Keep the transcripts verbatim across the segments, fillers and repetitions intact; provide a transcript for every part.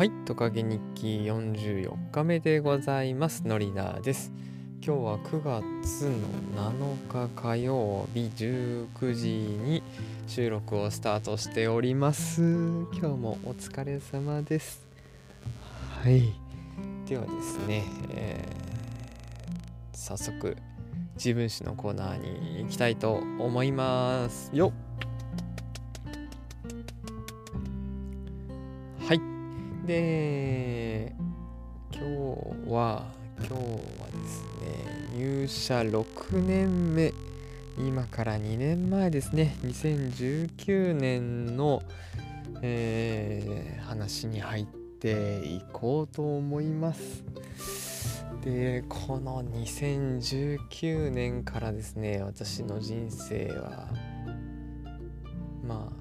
はい、トカゲ日記よんじゅうよっかめでございます。ノリダーです。今日はくがつのなのか火曜日じゅうくじに収録をスタートしております。今日もお疲れ様です。はい、ではですね、えー、早速自分史のコーナーに行きたいと思いますよ。で今日は今日はですね、入社ろくねんめ、今からにねんまえですね、にせんじゅうきゅうねんの、えー、話に入っていこうと思います。でこのにせんじゅうきゅうねんからですね、私の人生はまあ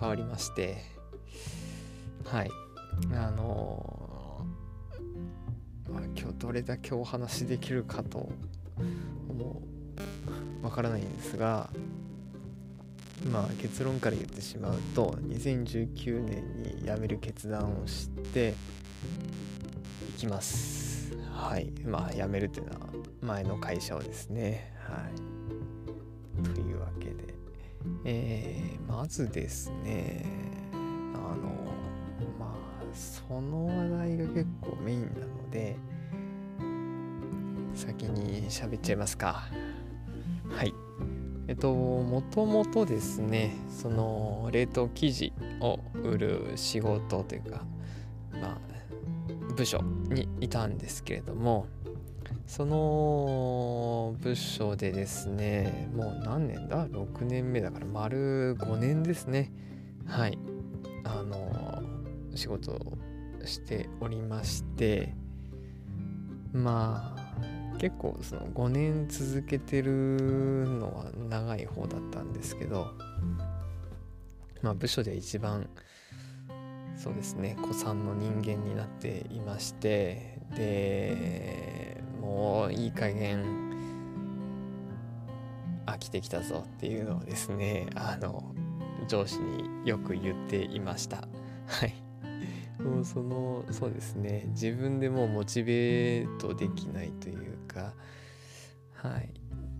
変わりまして、はい、あのーまあ、今日どれだけお話できるかともうわからないんですが、まあ結論から言ってしまうと、にせんじゅうきゅうねんに辞める決断をしていきます。はい、まあ辞めるというのは前の会社をですね、はい、というわけで、えー、まずですね、あのその話題が結構メインなので先に喋っちゃいますか。はい、えっともともとですね、その冷凍生地を売る仕事というか、まあ、部署にいたんですけれども、その部署でですね、もう何年だろくねんめだから丸ごねんですね。はい、あの仕事をしておりまして、まあ結構そのごねん続けてるのは長い方だったんですけど、まあ部署で一番そうですね、古参の人間になっていまして、でもういい加減飽きてきたぞっていうのをですね、あの上司によく言っていました。はい、もうそのそうですね、自分でもうモチベートできないというか、はいっ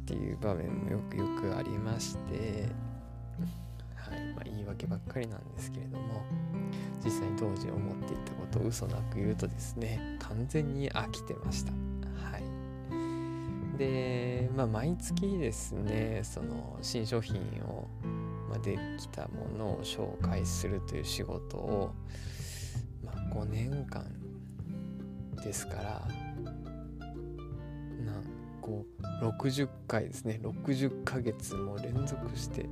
ていう場面もよくよくありまして、はい、まあ、言い訳ばっかりなんですけれども、実際に当時思っていたことを嘘なく言うとですね、完全に飽きてました。はい。で、まあ毎月ですね、その新商品をできたものを紹介するという仕事を、まあ、ごねんかんですから、なんこうろくじゅっかいですね、ろくじゅっかげつも連続して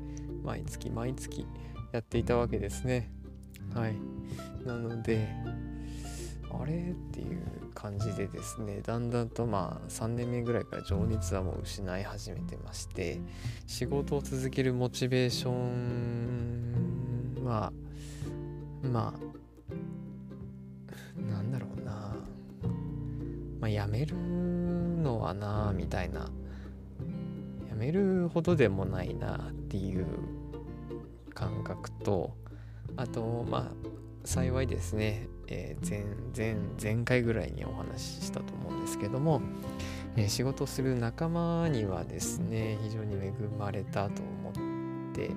毎月毎月やっていたわけですね。はい、なのであれっていう感じでですね、だんだんとまあさんねんめぐらいから情熱はもう失い始めてまして、仕事を続けるモチベーションはまあなんだろうな、まあ、やめるのはなみたいな、やめるほどでもないなっていう感覚と、あとまあ幸いですね、えー、前, 前, 前回ぐらいにお話ししたと思うんですけども、えー、仕事する仲間にはですね、非常に恵まれたと思って、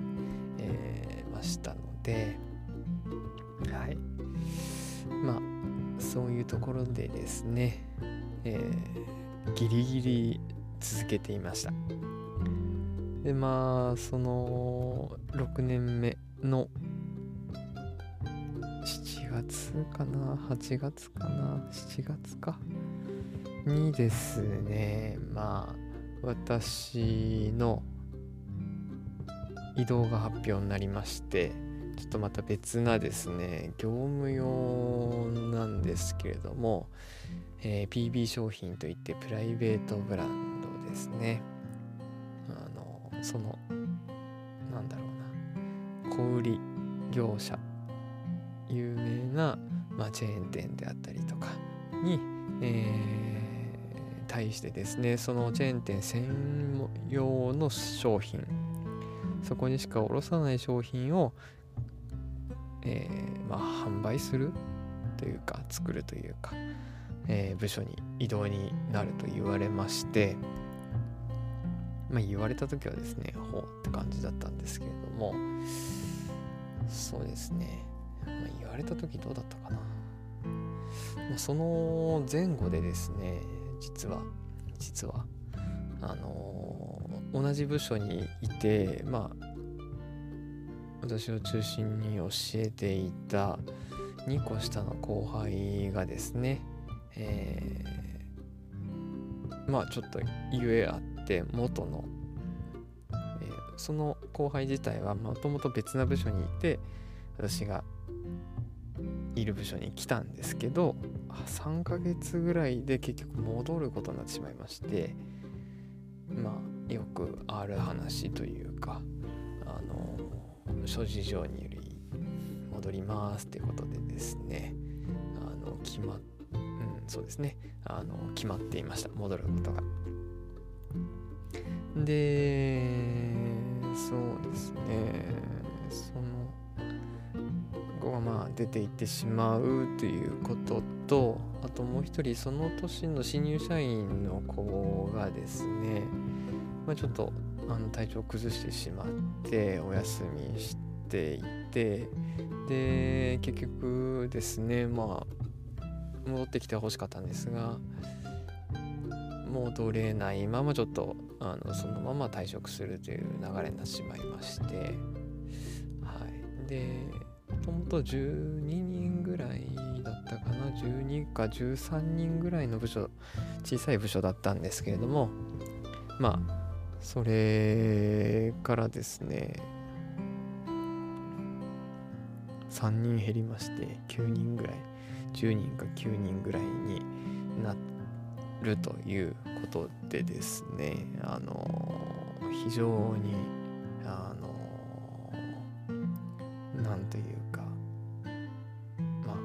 えー、ましたので、はい、まあそういうところでですね、えー、ギリギリ続けていました。でまあそのろくねんめのしちがつかなはちがつかなしちがつかにですね、まあ私の異動が発表になりまして、ちょっとまた別なですね、業務用なんですけれども、えー、ピービー 商品といってプライベートブランドですね、あのそのなんだろうな、小売業者、有名な、まあ、チェーン店であったりとかに、えー、対してですね、そのチェーン店専用の商品、そこにしか卸さない商品を、えーまあ、販売するというか作るというか、えー、部署に異動になると言われまして、まあ、言われた時はですねほうって感じだったんですけれども、そうですね、まあ、言われた時どうだったかな、まあ、その前後でですね実は実はあのー、同じ部署にいて、まあ私を中心に教えていたにこ下の後輩がですね、えー、まあちょっとゆえあって元の、えー、その後輩自体はもともと別な部署にいて私がいる部署に来たんですけど、さんかげつぐらいで結局戻ることになってしまいまして、まあよくある話というか、あの諸事情により戻りますっていうことでですね、あの決まっ、うん、そうですね、あの決まっていました、戻ることが。で、そうですね、その子がまあ出ていってしまうということと、あともう一人その年の新入社員の子がですね、まあ、ちょっとあの体調を崩してしまってお休みしていて、で結局ですね、まあ戻ってきてほしかったんですが戻れないままちょっとあのそのまま退職するという流れになってしまいまして、はい、でもともとじゅうににんぐらいだったかな、じゅうにかじゅうさんにんぐらいの部署、小さい部署だったんですけれども、まあそれからですねさんにん減りましてきゅうにんぐらい、じゅうにんかきゅうにんぐらいになるということでですね、あの非常にあのなんというか、まあ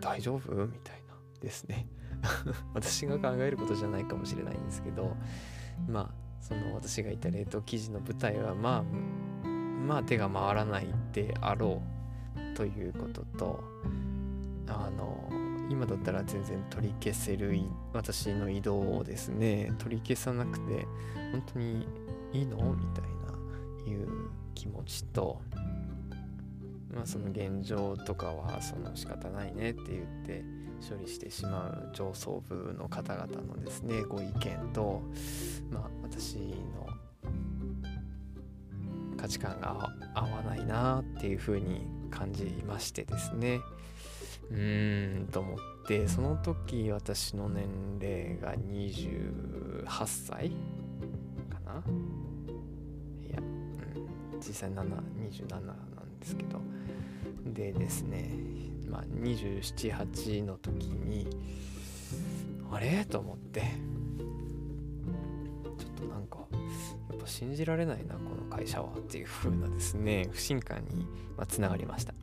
大丈夫みたいなですね私が考えることじゃないかもしれないんですけど、まあその私がいた冷凍生地の舞台はまあまあ手が回らないであろうということと、あの今だったら全然取り消せる私の移動をですね取り消さなくて本当にいいのみたいないう気持ちと、まあその現状とかはその仕方ないねって言って処理してしまう上層部の方々のですねご意見と、まあ私の価値観が合わないなっていう風に感じましてですね、うーんと思って、その時私の年齢がにじゅうはっさいかな、いや、うん、実際にじゅうなななんですけど、でですね、まあ、にじゅうなな、はちの時にあれと思って、ちょっとなんかやっぱ信じられないなこの会社はっていう風なですね不信感につながりました。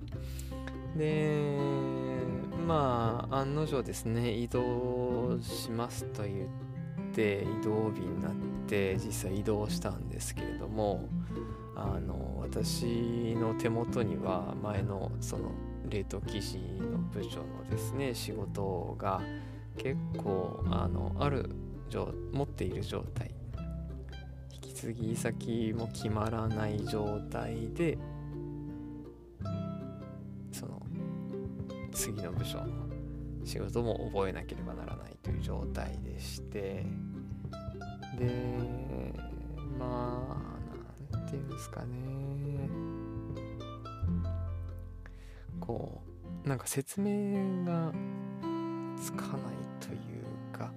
でまあ案の定ですね移動しますと言って移動日になって実際移動したんですけれども、あの私の手元には前のその冷凍生地の部署のですね仕事が結構 あの、ある持っている状態、引き継ぎ先も決まらない状態でその次の部署の仕事も覚えなければならないという状態でして、でまあなんていうんですかね、こうなんか説明がつかないというか、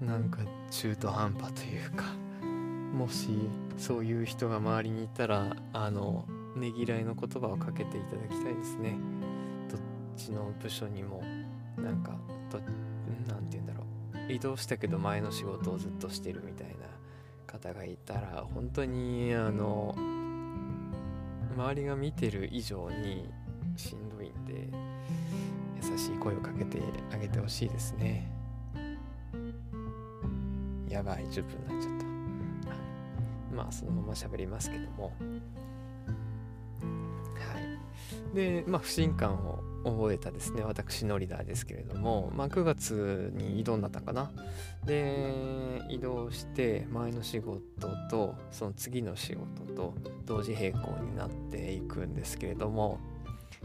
なんか中途半端というか、もしそういう人が周りにいたらあのねぎらいの言葉をかけていただきたいですね。どっちの部署にもなんかどなんていうんだろう、移動したけど前の仕事をずっとしてるみたいな方がいたら本当にあの周りが見てる以上にしんどいんで優しい声をかけてあげてほしいですね。やばい、じゅっぷんになっちゃった、はい、まあそのまま喋りますけども、はい、で、まあ、不信感を覚えたですね、私ノリダーですけれども、まあ、くがつに異動になったかな。で、移動して前の仕事とその次の仕事と同時並行になっていくんですけれども、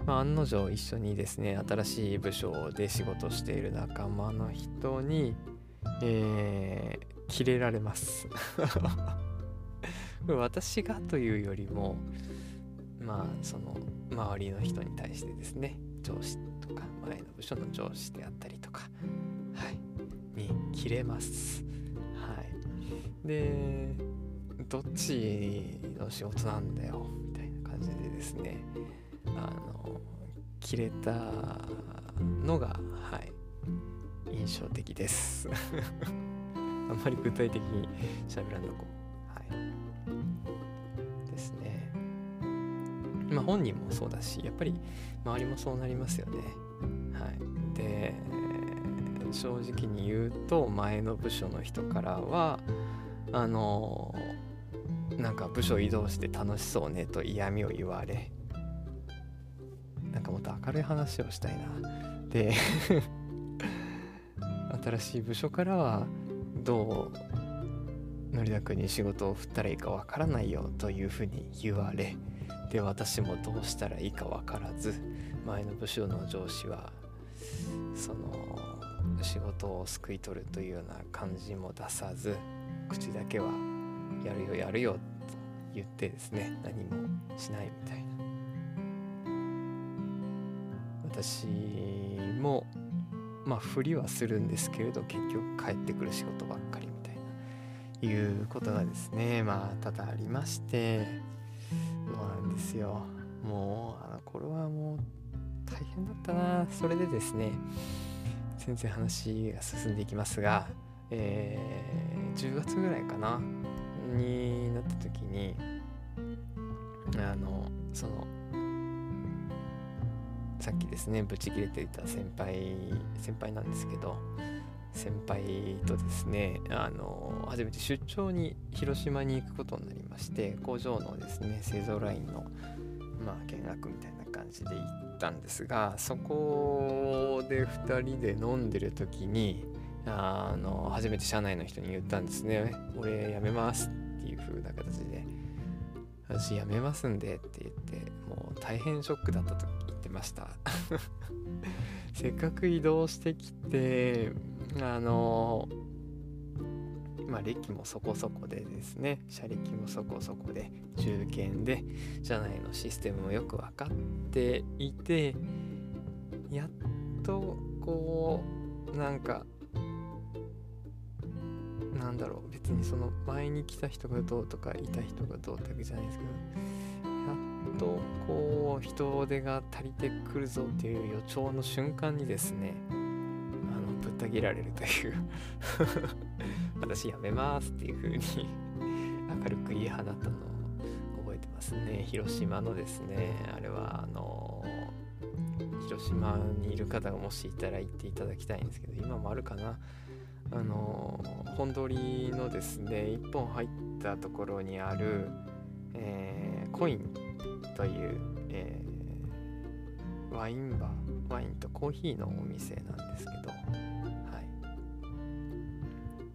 まあ、案の定一緒にですね、新しい部署で仕事している仲間の人に、えー、キレられます私がというよりも、まあ、その周りの人に対してですね、上司とか前の部署の上司であったりとか、はい、にキレます、はい、で、どっちの仕事なんだよみたいな感じでですね、あのキレたのが、はい、印象的ですあんまり具体的に喋らんとこう、はい、ですね。まあ本人もそうだし、やっぱり周りもそうなりますよね、はい、で、正直に言うと前の部署の人からはあのなんか部署移動して楽しそうねと嫌味を言われ、なんかもっと明るい話をしたいな。で新しい部署からはどうのりだくんに仕事を振ったらいいかわからないよというふうに言われ、で私もどうしたらいいかわからず、前の部署の上司はその仕事をすくい取るというような感じも出さず、口だけはやるよやるよと言ってですね、何もしないみたいな。私もまあふりはするんですけれど、結局帰ってくる仕事ばっかりみたいないうことがですね、まあ多々ありまして、そうなんですよ。もうあの頃はもう大変だったな。それでですね、全然話が進んでいきますが、えー、じゅうがつぐらいかなになった時に、あのそのさっきですね、ブチ切れていた先輩先輩なんですけど、先輩とですね、あの初めて出張に広島に行くことになりまして、工場のですね、製造ラインの、まあ、見学みたいな感じで行ったんですが、そこでふたりで飲んでる時にあの初めて社内の人に言ったんですね。俺辞めますっていう風な形で、私辞めますんでって言って、もう大変ショックだったと言ってましたせっかく移動してきて、あのまあ歴もそこそこでですね、社歴もそこそこで中堅で、社内のシステムもよく分かっていて、やっとこうなんかなんだろう、別にその前に来た人がどうとかいた人がどうってわけじゃないですけど、やっとこう人手が足りてくるぞっていう予兆の瞬間にですね、あのぶった切られるという私やめますっていう風に明るく言い放ったのを覚えてますね。広島のですね、あれはあの広島にいる方がもしいたら行っていただきたいんですけど、今もあるかな、あの本通りのですね、一本入ったところにある、えー、コインという、えー、ワインバー、ワインとコーヒーのお店なんですけど、はい、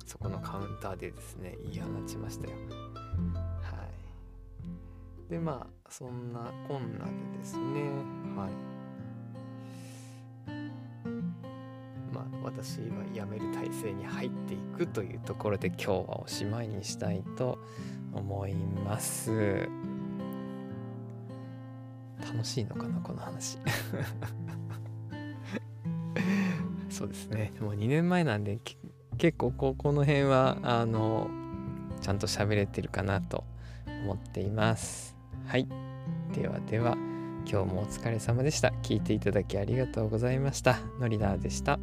そこのカウンターでですね、言い放ちましたよ。はい。で、まあそんなこんなでですね、はい。私は辞める体制に入っていくというところで、今日はおしまいにしたいと思います。楽しいのかなこの話そうですね、もうにねんまえなんで、結構高校の辺はあのちゃんと喋れてるかなと思っています。はい、ではでは今日もお疲れ様でした。聞いていただきありがとうございました。のりだーでした。